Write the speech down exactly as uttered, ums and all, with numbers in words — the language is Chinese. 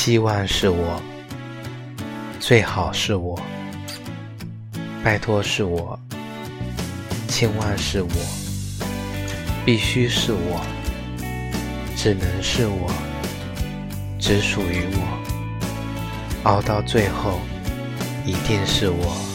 希望是我，最好是我，拜托是我，千万是我，必须是我，只能是我，只属于我，熬到最后一定是我。